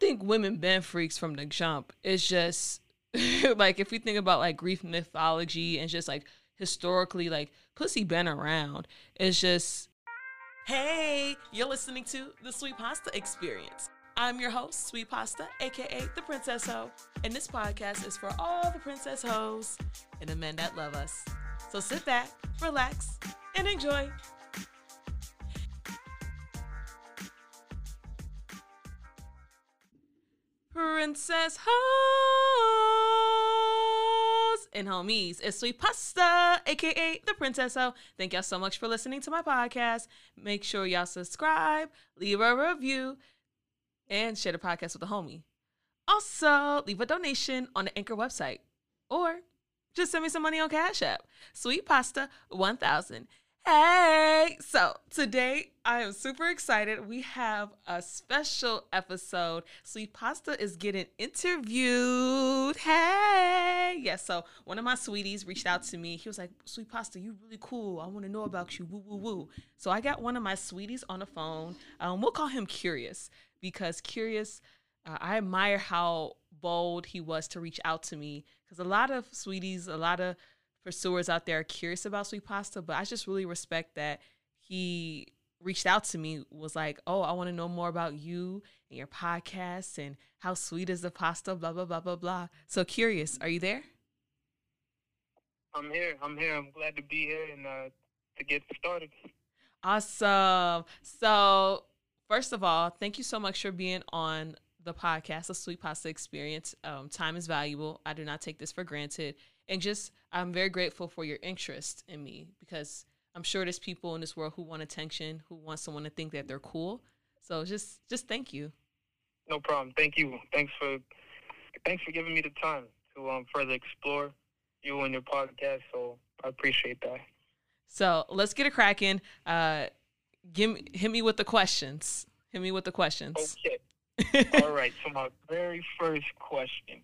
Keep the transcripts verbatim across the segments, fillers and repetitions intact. think women been freaks from the jump. It's just like, if we think about like Greek mythology and just like historically, like pussy been around. It's just, hey, you're listening to the Sweet Pasta Experience. I'm your host, Sweet Pasta, aka the Princess Ho, and this podcast is for all the princess hoes and the men that love us. So sit back, relax, and enjoy. Princess Hoes and homies, it's Sweet Pasta, aka the Princess Ho. Thank y'all so much for listening to my podcast. Make sure y'all subscribe, leave a review, and share the podcast with a homie. Also, leave a donation on the Anchor website, or just send me some money on Cash App. Sweet Pasta one thousand. Hey! So today I am super excited. We have a special episode. Sweet Pasta is getting interviewed. Hey! Yes, yeah, so one of my sweeties reached out to me. He was like, Sweet Pasta, you really cool. I want to know about you. Woo, woo, woo. So I got one of my sweeties on the phone. Um, we'll call him Curious, because Curious, uh, I admire how bold he was to reach out to me, because a lot of sweeties, a lot of pursuers out there are curious about Sweet Pasta, but I just really respect that he reached out to me, was like, oh, I want to know more about you and your podcast and how sweet is the pasta, blah, blah, blah, blah, blah. So Curious, are you there? I'm here. I'm here. I'm glad to be here and uh, to get started. Awesome. So first of all, thank you so much for being on the podcast, the Sweet Pasta Experience. Um, time is valuable. I do not take this for granted. And just, I'm very grateful for your interest in me, because I'm sure there's people in this world who want attention, who want someone to think that they're cool. So just, just thank you. No problem. Thank you. Thanks for, thanks for giving me the time to um, further explore you and your podcast. So I appreciate that. So let's get it cracking. Uh, give me, hit me with the questions. Hit me with the questions. Okay. All right. So my very first question.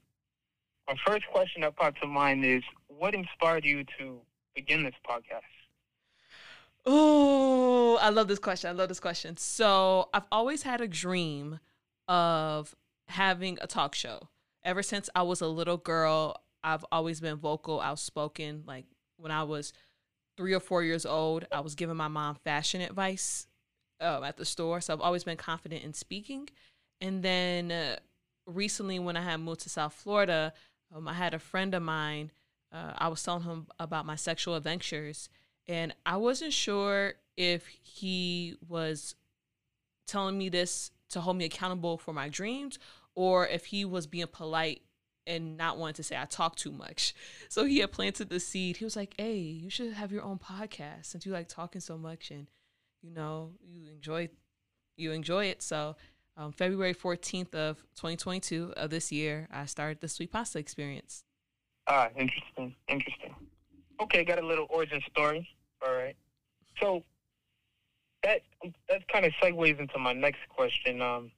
My first question that popped to mind is, what inspired you to begin this podcast? Oh, I love this question. I love this question. So I've always had a dream of having a talk show. Ever since I was a little girl, I've always been vocal, outspoken. Like when I was three or four years old, I was giving my mom fashion advice uh, at the store. So I've always been confident in speaking. And then uh, recently when I had moved to South Florida, Um, I had a friend of mine, uh, I was telling him about my sexual adventures, and I wasn't sure if he was telling me this to hold me accountable for my dreams, or if he was being polite and not wanting to say I talk too much. So he had planted the seed. He was like, hey, you should have your own podcast since you like talking so much and, you know, you enjoy, you enjoy it. So Um, February fourteenth of twenty twenty-two of this year, I started the Sweet Pasta Experience. Ah, interesting, interesting. Okay, got a little origin story. All right. So that that kind of segues into my next question. Um,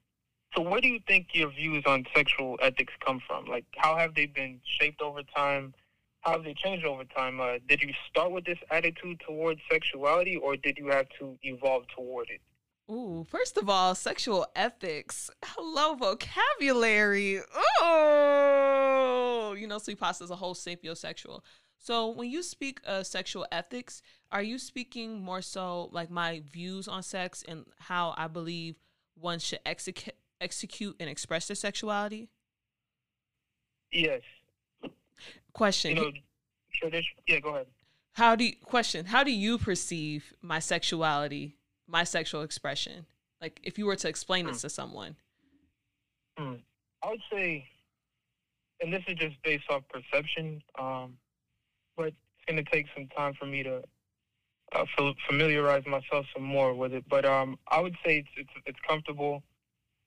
so where do you think your views on sexual ethics come from? Like, how have they been shaped over time? How have they changed over time? Uh, did you start with this attitude towards sexuality, or did you have to evolve toward it? Ooh, first of all, sexual ethics. Hello, vocabulary. Oh, you know, Sweet Pasta is a whole sapiosexual. So when you speak of sexual ethics, are you speaking more so like my views on sex and how I believe one should exec- execute and express their sexuality? Yes. Question. You know, tradition- yeah, go ahead. How do you, question, how do you perceive my sexuality? My sexual expression, like if you were to explain mm. this to someone? Mm. I would say, and this is just based off perception, um, but it's going to take some time for me to uh, familiarize myself some more with it. But um, I would say it's it's, it's comfortable.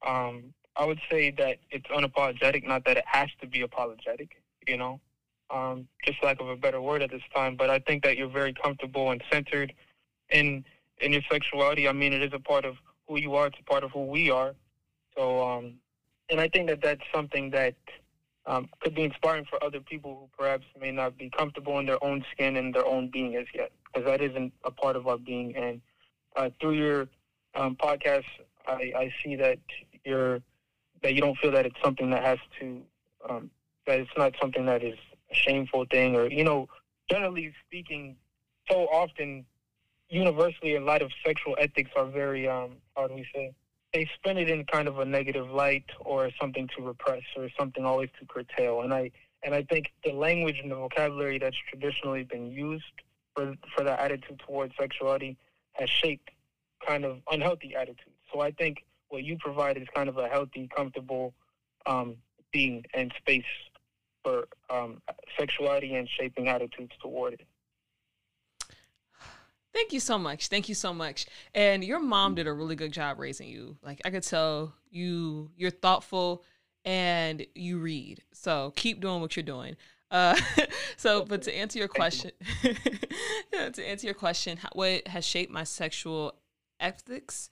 Um, I would say that it's unapologetic, not that it has to be apologetic, you know, um, just lack of a better word at this time. But I think that you're very comfortable and centered in in your sexuality. I mean, it is a part of who you are. It's a part of who we are. So, um, and I think that that's something that um, could be inspiring for other people who perhaps may not be comfortable in their own skin and their own being as yet, because that isn't a part of our being. And uh, through your um, podcast, I, I see that you're that you don't feel that it's something that has to, um, that it's not something that is a shameful thing, or, you know, generally speaking, so often, universally, in light of sexual ethics are very, um, how do we say, they spin it in kind of a negative light or something to repress or something always to curtail. And I and I think the language and the vocabulary that's traditionally been used for for that attitude towards sexuality has shaped kind of unhealthy attitudes. So I think what you provide is kind of a healthy, comfortable um, being and space for um, sexuality and shaping attitudes toward it. Thank you so much. Thank you so much. And your mom did a really good job raising you. Like, I could tell you, you're thoughtful and you read. So keep doing what you're doing. Uh, so, but to answer your question, to answer your question, what has shaped my sexual ethics?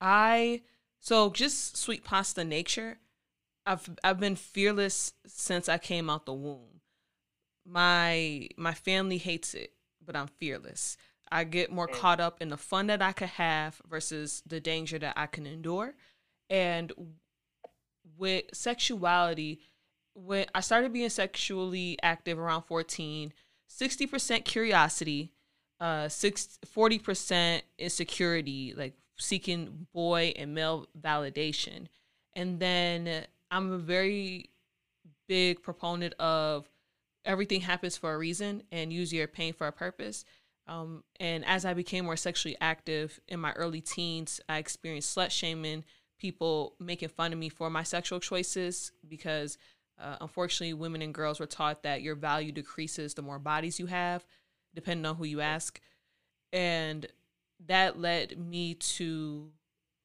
I, so just sweet pasta nature. I've, I've been fearless since I came out the womb. My, my family hates it, but I'm fearless. I get more caught up in the fun that I could have versus the danger that I can endure. And with sexuality, when I started being sexually active around fourteen, sixty percent curiosity, uh, forty percent insecurity, like seeking boy and male validation. And then I'm a very big proponent of everything happens for a reason and use your pain for a purpose. Um, and as I became more sexually active in my early teens, I experienced slut shaming, people making fun of me for my sexual choices because, uh, unfortunately, women and girls were taught that your value decreases the more bodies you have, depending on who you ask. And that led me to,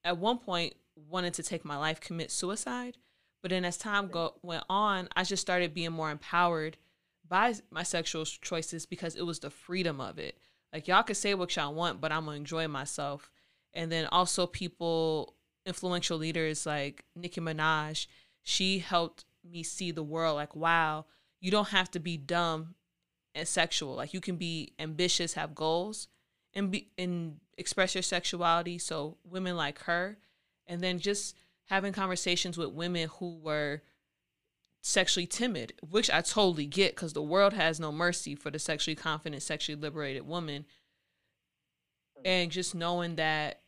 at one point, wanting to take my life, commit suicide. But then as time go went on, I just started being more empowered by my sexual choices because it was the freedom of it. Like, y'all can say what y'all want, but I'm going to enjoy myself. And then also people, influential leaders like Nicki Minaj, she helped me see the world. Like, wow, you don't have to be dumb and sexual. Like, you can be ambitious, have goals, and be and express your sexuality. So women like her. And then just having conversations with women who were sexually timid, which I totally get because the world has no mercy for the sexually confident, sexually liberated woman. And just knowing that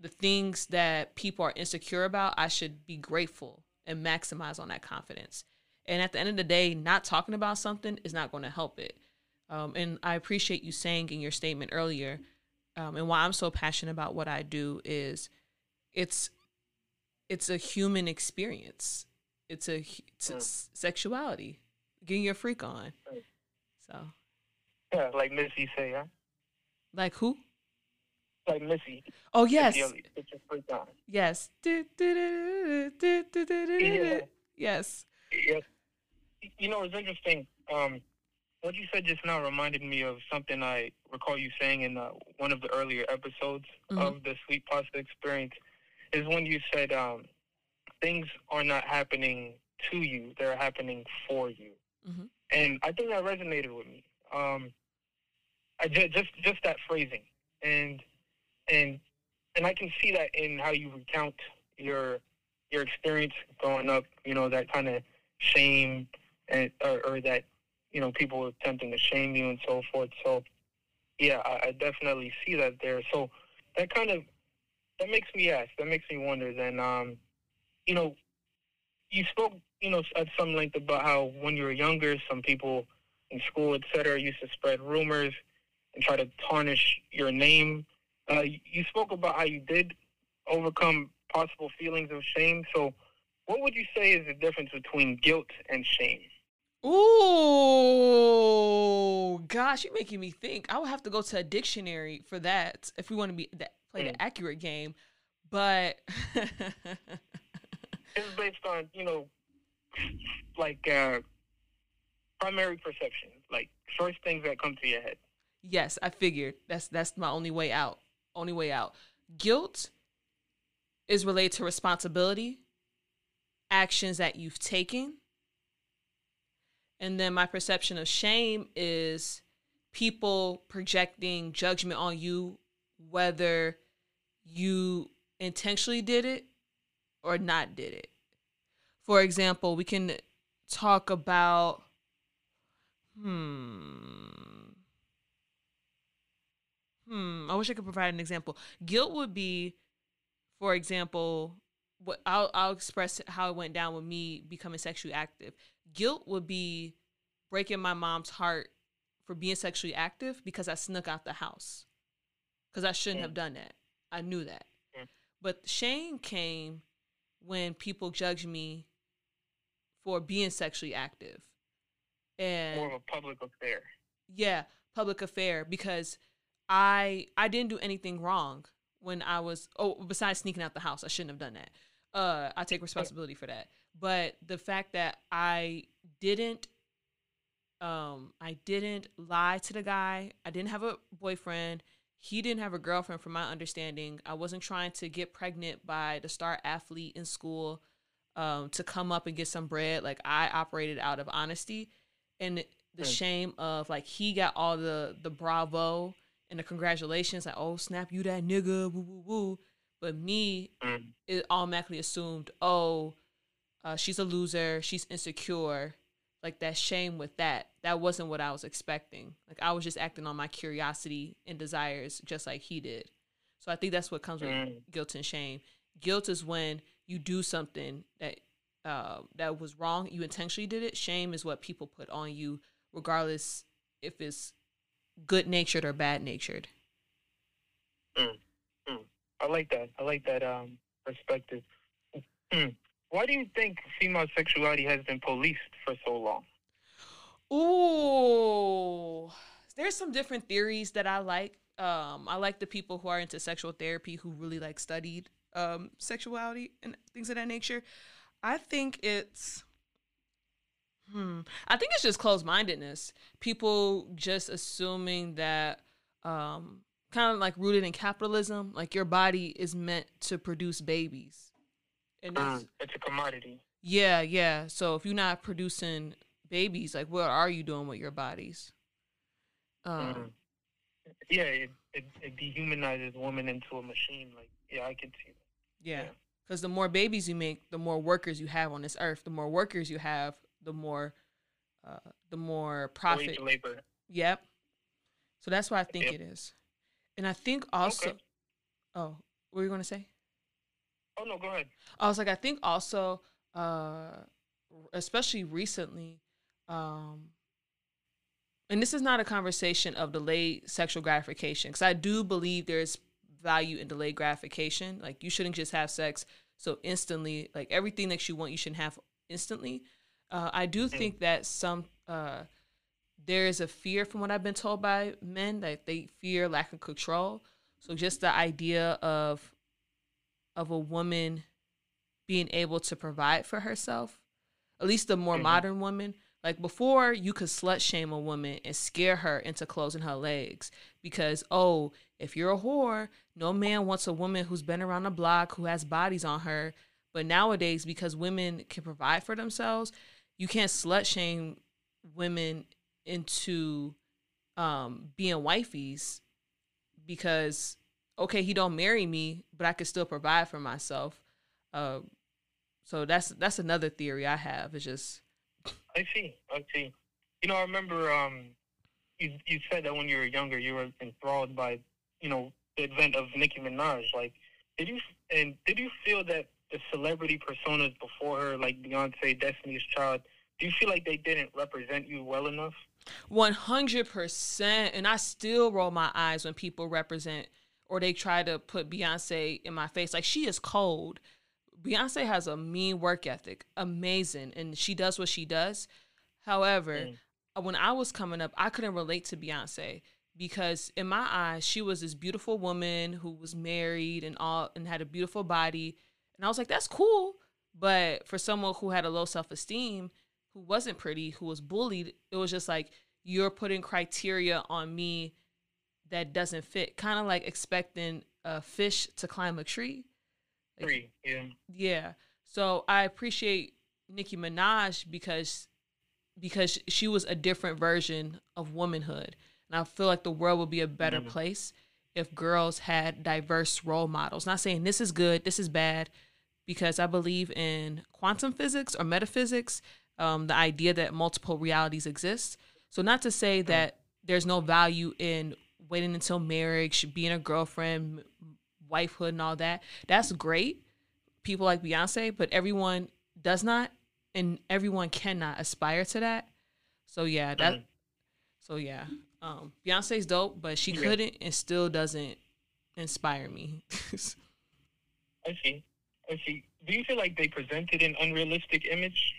the things that people are insecure about, I should be grateful and maximize on that confidence. And at the end of the day, not talking about something is not going to help it. Um, and I appreciate you saying in your statement earlier, um, and why I'm so passionate about what I do is it's, it's a human experience. It's a it's, it's sexuality, getting your freak on. So, yeah, like Missy say, huh? Like who? Like Missy. Oh yes, get your freak on. Yes. Do, do, do, do, do, do, do, yeah. Yes. Yes. You know, it's interesting. Um, what you said just now reminded me of something I recall you saying in uh, one of the earlier episodes mm-hmm. of the Sweet Pasta Experience. Is when you said, um. things are not happening to you. They're happening for you. Mm-hmm. And I think that resonated with me. Um, I ju- just just that phrasing. And and and I can see that in how you recount your your experience growing up, you know, that kind of shame and or, or that, you know, people were attempting to shame you and so forth. So, yeah, I, I definitely see that there. So that kind of, that makes me ask, that makes me wonder then, um, you know, you spoke, you know, at some length about how when you were younger, some people in school, et cetera, used to spread rumors and try to tarnish your name. Uh, you spoke about how you did overcome possible feelings of shame. So what would you say is the difference between guilt and shame? Ooh, gosh, you're making me think. I would have to go to a dictionary for that if we want to be that, play mm. the accurate game. But... It's based on, you know, like uh, primary perception, like first things that come to your head. Yes, I figured that's that's my only way out. Only way out. Guilt is related to responsibility, actions that you've taken. And then my perception of shame is people projecting judgment on you, whether you intentionally did it or not did it. for example, we can talk about, hmm, hmm, I wish I could provide an example. Guilt would be, for example, what I'll, I'll express how it went down with me becoming sexually active. Guilt would be breaking my mom's heart for being sexually active because I snuck out the house, because I shouldn't mm. have done that. I knew that. Mm. But shame came when people judged me for being sexually active. And more of a public affair. Yeah, public affair, because I I didn't do anything wrong when I was, oh, besides sneaking out the house. I shouldn't have done that. Uh, I take responsibility for that. But the fact that I didn't, um, I didn't lie to the guy. I didn't have a boyfriend. He didn't have a girlfriend, from my understanding. I wasn't trying to get pregnant by the star athlete in school um, to come up and get some bread. Like, I operated out of honesty, and the shame of, like, he got all the the bravo and the congratulations, like, oh snap, you that nigga, woo woo woo. But me, it automatically assumed, oh, uh, she's a loser, she's insecure. Like, that shame with that, that wasn't what I was expecting. Like, I was just acting on my curiosity and desires just like he did. So I think that's what comes mm. with guilt and shame. Guilt is when you do something that uh, that was wrong, you intentionally did it. Shame is what people put on you, regardless if it's good-natured or bad-natured. Mm. Mm. I like that. I like that um, perspective. Mm. Why do you think female sexuality has been policed for so long? Ooh, there's some different theories that I like. Um, I like the people who are into sexual therapy, who really like studied um, sexuality and things of that nature. I think it's, hmm, I think it's just closed-mindedness. People just assuming that, um, kind of like rooted in capitalism, like your body is meant to produce babies. And it's, mm, it's a commodity. Yeah, yeah. So if you're not producing babies, like, what are you doing with your bodies? Um, mm. Yeah, it, it, it dehumanizes women into a machine. Like, yeah, I can see that. Yeah, because yeah. the more babies you make, the more workers you have on this earth. The more workers you have, the more, uh, the more profit. Wage labor. Yep. So that's what I think yep. it is, and I think also. Okay. Oh, what were you gonna say? Oh, no, go ahead. I was like, I think also, uh, especially recently, um, and this is not a conversation of delayed sexual gratification, because I do believe there's value in delayed gratification. Like, you shouldn't just have sex so instantly. Like, everything that you want, you shouldn't have instantly. Uh, I do think that some uh, there is a fear, from what I've been told by men, that they fear lack of control. So just the idea of of a woman being able to provide for herself, at least the more mm-hmm. modern woman. Like, before, you could slut shame a woman and scare her into closing her legs because, oh, if you're a whore, no man wants a woman who's been around the block, who has bodies on her. But nowadays, because women can provide for themselves, you can't slut shame women into um, being wifeys because, okay, he don't marry me, but I could still provide for myself. Uh, so that's that's another theory I have. It's just... I see. I see. You know, I remember um, you, you said that when you were younger, you were enthralled by, you know, the advent of Nicki Minaj. Like, did you and did you feel that the celebrity personas before her, like Beyonce, Destiny's Child, do you feel like they didn't represent you well enough? one hundred percent. And I still roll my eyes when people represent... Or they try to put Beyonce in my face. Like, she is cold. Beyonce has a mean work ethic. Amazing. And she does what she does. However, mm. when I was coming up, I couldn't relate to Beyonce. Because in my eyes, she was this beautiful woman who was married and all and had a beautiful body. And I was like, that's cool. But for someone who had a low self-esteem, who wasn't pretty, who was bullied, it was just like, you're putting criteria on me that doesn't fit. Kind of like expecting a fish to climb a tree. Like, tree, yeah. Yeah. So I appreciate Nicki Minaj because because she was a different version of womanhood. And I feel like the world would be a better mm-hmm. place if girls had diverse role models. Not saying this is good, this is bad. because I believe in quantum physics or metaphysics, um, the idea that multiple realities exist. So not to say that there's no value in waiting until marriage, being a girlfriend, wifehood and all that. That's great. People like Beyonce, but everyone does not and everyone cannot aspire to that. So yeah, that mm-hmm. so yeah. Um Beyonce's dope, but she yeah. couldn't and still doesn't inspire me. I see. I see. Do you feel like they presented an unrealistic image?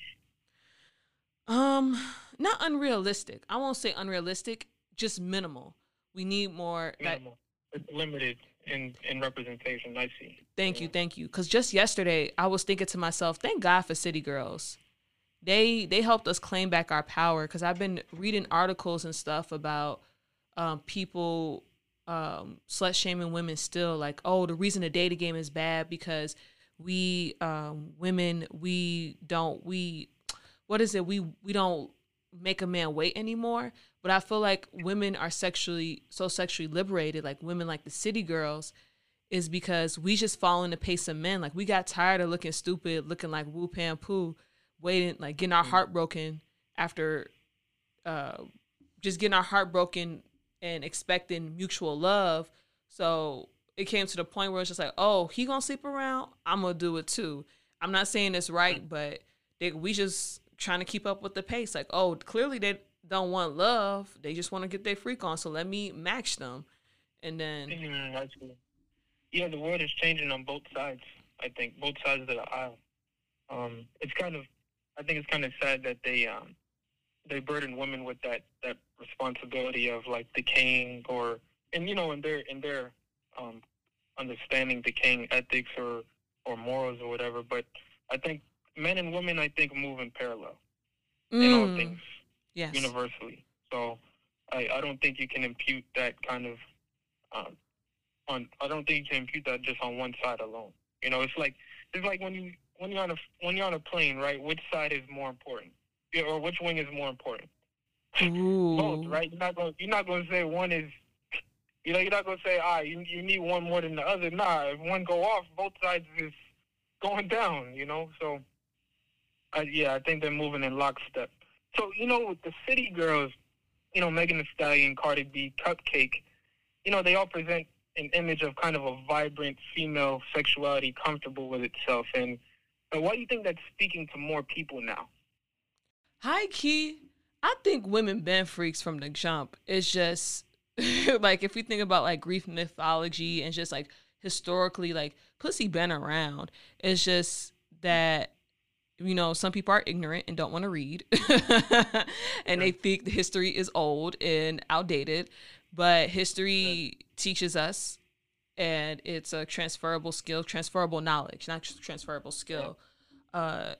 Um, not unrealistic. I won't say unrealistic, just minimal. We need more minimal. That... It's limited in, in representation, I see. Thank yeah. you, thank you. Because just yesterday I was thinking to myself, thank God for City Girls. They they helped us claim back our power, because I've been reading articles and stuff about um, people um, slut shaming women still, like, oh, the reason the dating game is bad because we um, women we don't we what is it we we don't make a man wait anymore. But I feel like women are sexually so sexually liberated, like women like the City Girls, is because we just follow in the pace of men. Like we got tired of looking stupid, looking like Wu Pan Poo. Waiting, like getting our heart broken after, uh, just getting our heart broken and expecting mutual love. So it came to the point where it's just like, oh, he gonna sleep around, I'm gonna do it too. I'm not saying it's right, but they, we just trying to keep up with the pace. Like, oh, clearly they don't want love; they just want to get their freak on. So let me match them, and then yeah, the world is changing on both sides. I think both sides of the aisle. Um, it's kind of. I think it's kind of sad that they um, they burden women with that, that responsibility of like decaying or and you know in their in their um, understanding decaying ethics or, or morals or whatever. But I think men and women I think move in parallel mm. in all things yes. universally. So I, I don't think you can impute that kind of um, on. I don't think you can impute that just on one side alone. You know, it's like it's like when you. When you're on a when you're on a plane, right? Which side is more important, yeah, or which wing is more important? Ooh. Both, right? You're not going you're not going to say one is, you know, you're not going to say, ah, right, you you need one more than the other. Nah, if one go off, both sides is going down, you know. So, I, yeah, I think they're moving in lockstep. So, you know, with the City Girls, you know, Megan Thee Stallion, Cardi B, Cupcake, you know, they all present an image of kind of a vibrant female sexuality, comfortable with itself, and And why do you think that's speaking to more people now? High key, I think women been freaks from the jump. It's just like if we think about like Greek mythology and just like historically, like pussy been around. It's just that, you know, some people are ignorant and don't want to read and they think the history is old and outdated, but history teaches us. And it's a transferable skill, transferable knowledge, not just transferable skill. Yeah. Uh,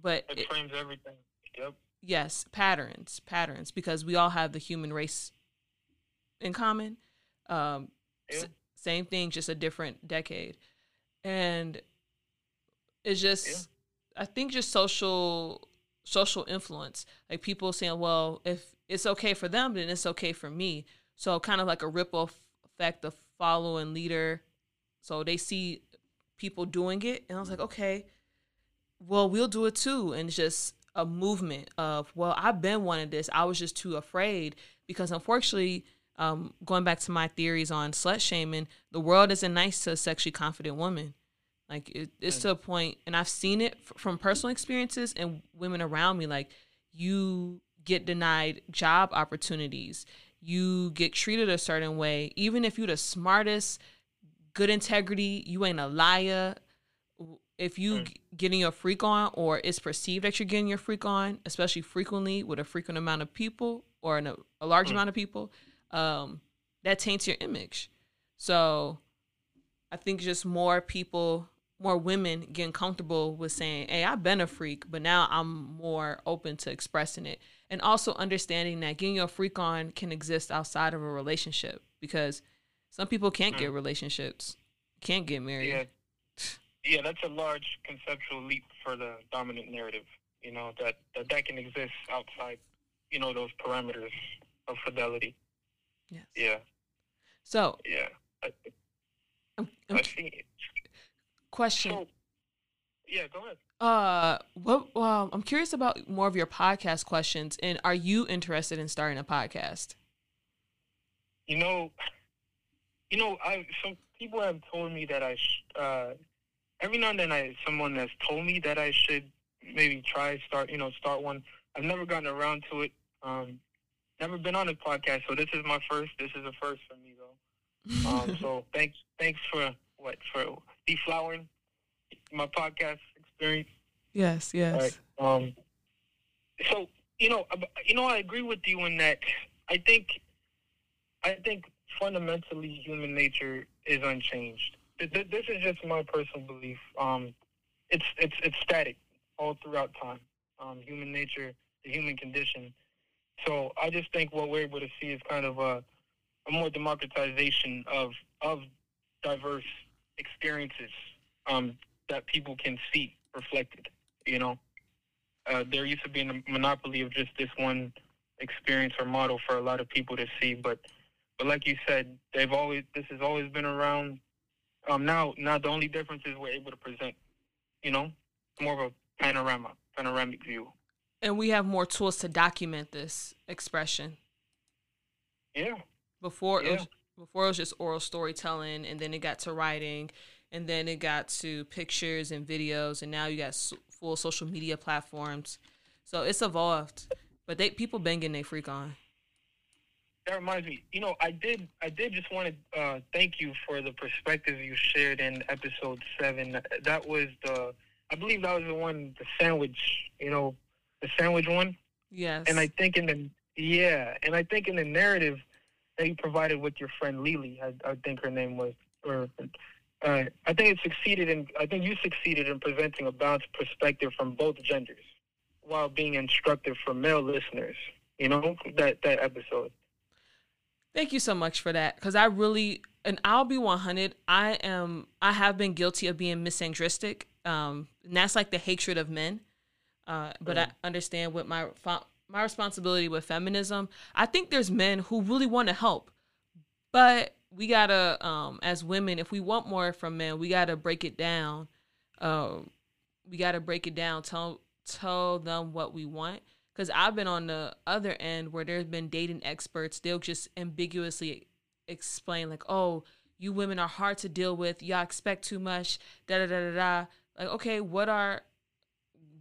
but it, it frames everything. Yep. Yes, patterns, patterns, because we all have the human race in common. Um, yeah. s- same thing, just a different decade. And it's just, yeah. I think just social social influence. Like people saying, well, if it's okay for them, then it's okay for me. So kind of like a ripple effect of following leader, so they see people doing it, and I was like, okay, well, we'll do it too. And it's just a movement of, well, I've been wanting this, I was just too afraid, because unfortunately, um, going back to my theories on slut shaming, the world isn't nice to a sexually confident woman. Like it, it's to a point, and I've seen it f- from personal experiences and women around me. Like you get denied job opportunities. You get treated a certain way, even if you're the smartest, good integrity, you ain't a liar. If you mm. getting your freak on, or it's perceived that you're getting your freak on, especially frequently with a frequent amount of people or an, a large mm. amount of people, um, that taints your image. So I think just more people, more women getting comfortable with saying, hey, I've been a freak, but now I'm more open to expressing it. And also understanding that getting your freak on can exist outside of a relationship, because some people can't get relationships, can't get married. Yeah, yeah, that's a large conceptual leap for the dominant narrative, you know, that, that that can exist outside, you know, those parameters of fidelity. Yes. Yeah. So. Yeah. I, I'm, I'm, I see it. Question. So, Yeah, go ahead. Uh, what? Um, I'm curious about more of your podcast questions. And are you interested in starting a podcast? You know, you know, I some people have told me that I sh- uh, every now and then I someone has told me that I should maybe try start you know start one. I've never gotten around to it. Um, never been on a podcast, so this is my first. This is a first for me, though. Um, so thanks, thanks for what for deflowering my podcast experience. Yes, yes. Right. Um, so you know, you know, I agree with you in that. I think, I think fundamentally, human nature is unchanged. This is just my personal belief. Um, it's it's it's static all throughout time. Um, human nature, the human condition. So I just think what we're able to see is kind of a, a more democratization of of diverse experiences um, that people can see reflected. You know, uh, there used to be a monopoly of just this one experience or model for a lot of people to see, but but like you said, they've always this has always been around. Um, now now the only difference is we're able to present, you know, more of a panorama, panoramic view. And we have more tools to document this expression. Yeah. Before yeah. it was, before it was just oral storytelling, and then it got to writing, and then it got to pictures and videos, and now you got so, full social media platforms. So it's evolved, but they people been getting they freak on. That reminds me, you know, I did I did just want to uh, thank you for the perspective you shared in episode seven. That was the I believe that was the one the sandwich, you know. The sandwich one? Yes. And I think in the, yeah. And I think in the narrative that you provided with your friend Lili, I, I think her name was, or uh, I think it succeeded in, I think you succeeded in presenting a balanced perspective from both genders while being instructive for male listeners, you know, that, that episode. Thank you so much for that. Cause I really, and I'll be one hundred. I am, I have been guilty of being misandristic. Um, and that's like the hatred of men. Uh, but I understand with my my responsibility with feminism, I think there's men who really want to help, but we gotta, um, as women, if we want more from men, we gotta break it down. Uh, we gotta break it down. Tell tell them what we want. Because I've been on the other end where there's been dating experts. They'll just ambiguously explain like, "Oh, you women are hard to deal with. Y'all expect too much." Da da da da da. Like, okay, what are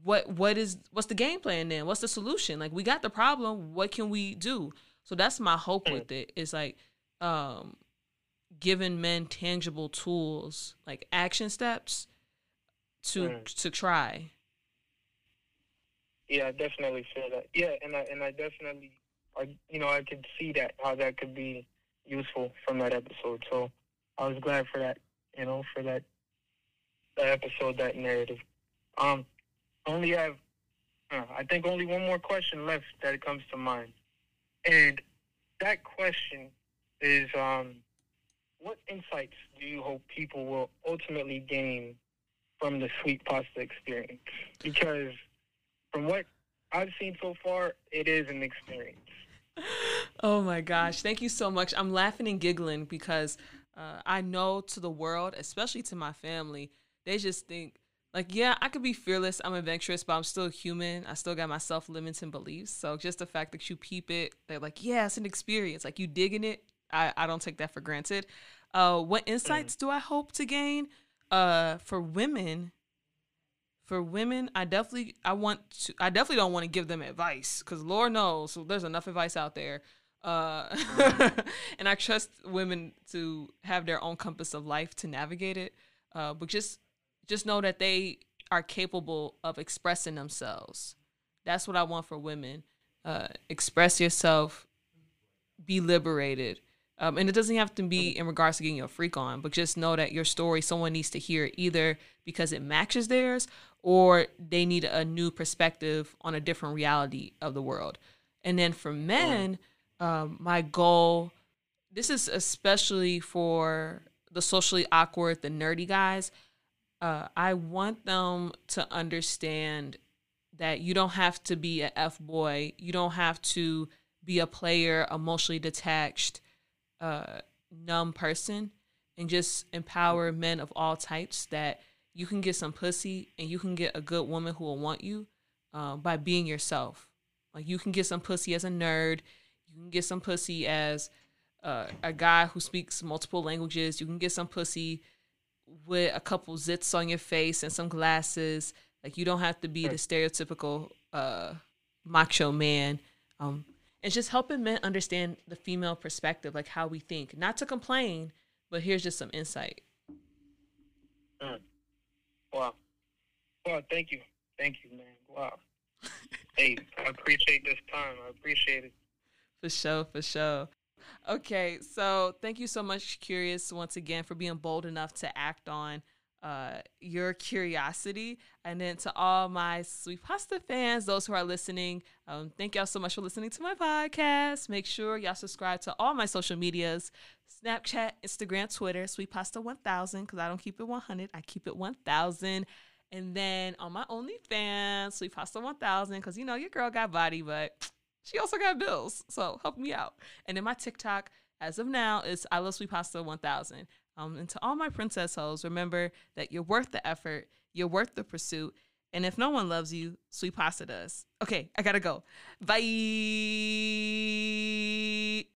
What what is what's the game plan then? What's the solution? Like, we got the problem. What can we do? So that's my hope with it. It's like um, giving men tangible tools, like action steps to mm. to try. Yeah, I definitely feel that. Yeah, and I and I definitely, I, you know, I could see that how that could be useful from that episode. So I was glad for that. You know, for that that episode, that narrative. Um. Only have, uh, I think only one more question left that comes to mind. And that question is, um, what insights do you hope people will ultimately gain from the Sweet Pasta experience? Because from what I've seen so far, it is an experience. Oh my gosh. Thank you so much. I'm laughing and giggling because uh, I know to the world, especially to my family, they just think, like, yeah, I could be fearless. I'm adventurous, but I'm still human. I still got my self-limiting beliefs. So just the fact that you peep it, they're like, yeah, it's an experience. Like, you digging it. I, I don't take that for granted. Uh, what insights do I hope to gain? Uh, for women, for women, I definitely I want to. I definitely don't want to give them advice because Lord knows there's enough advice out there. Uh, and I trust women to have their own compass of life to navigate it. Uh, but just Just know that they are capable of expressing themselves. That's what I want for women. Uh, express yourself, be liberated. Um, and it doesn't have to be in regards to getting your freak on, but just know that your story, someone needs to hear it either because it matches theirs or they need a new perspective on a different reality of the world. And then for men, um, my goal, this is especially for the socially awkward, the nerdy guys, Uh, I want them to understand that you don't have to be an F-boy. You don't have to be a player, emotionally detached, uh, numb person, and just empower men of all types that you can get some pussy and you can get a good woman who will want you uh, by being yourself. Like, you can get some pussy as a nerd. You can get some pussy as uh, a guy who speaks multiple languages. You can get some pussy with a couple zits on your face and some glasses. Like, you don't have to be the stereotypical uh, macho man. Um, it's just helping men understand the female perspective, like how we think. Not to complain, but here's just some insight. Mm. Wow. Wow, thank you. Thank you, man. Wow. Hey, I appreciate this time. I appreciate it. For sure, for sure. Okay, so thank you so much, Curious, once again, for being bold enough to act on uh, your curiosity. And then to all my Sweet Pasta fans, those who are listening, um, thank y'all so much for listening to my podcast. Make sure y'all subscribe to all my social medias, Snapchat, Instagram, Twitter, Sweet Pasta one thousand, because I don't keep it one hundred. I keep it one thousand. And then on my OnlyFans, Sweet Pasta one thousand, because, you know, your girl got body, but she also got bills, so help me out. And then my TikTok, as of now, is I Love Sweet Pasta one thousand. Um, and to all my princess hoes, remember that you're worth the effort, you're worth the pursuit, and if no one loves you, Sweet Pasta does. Okay, I gotta go. Bye.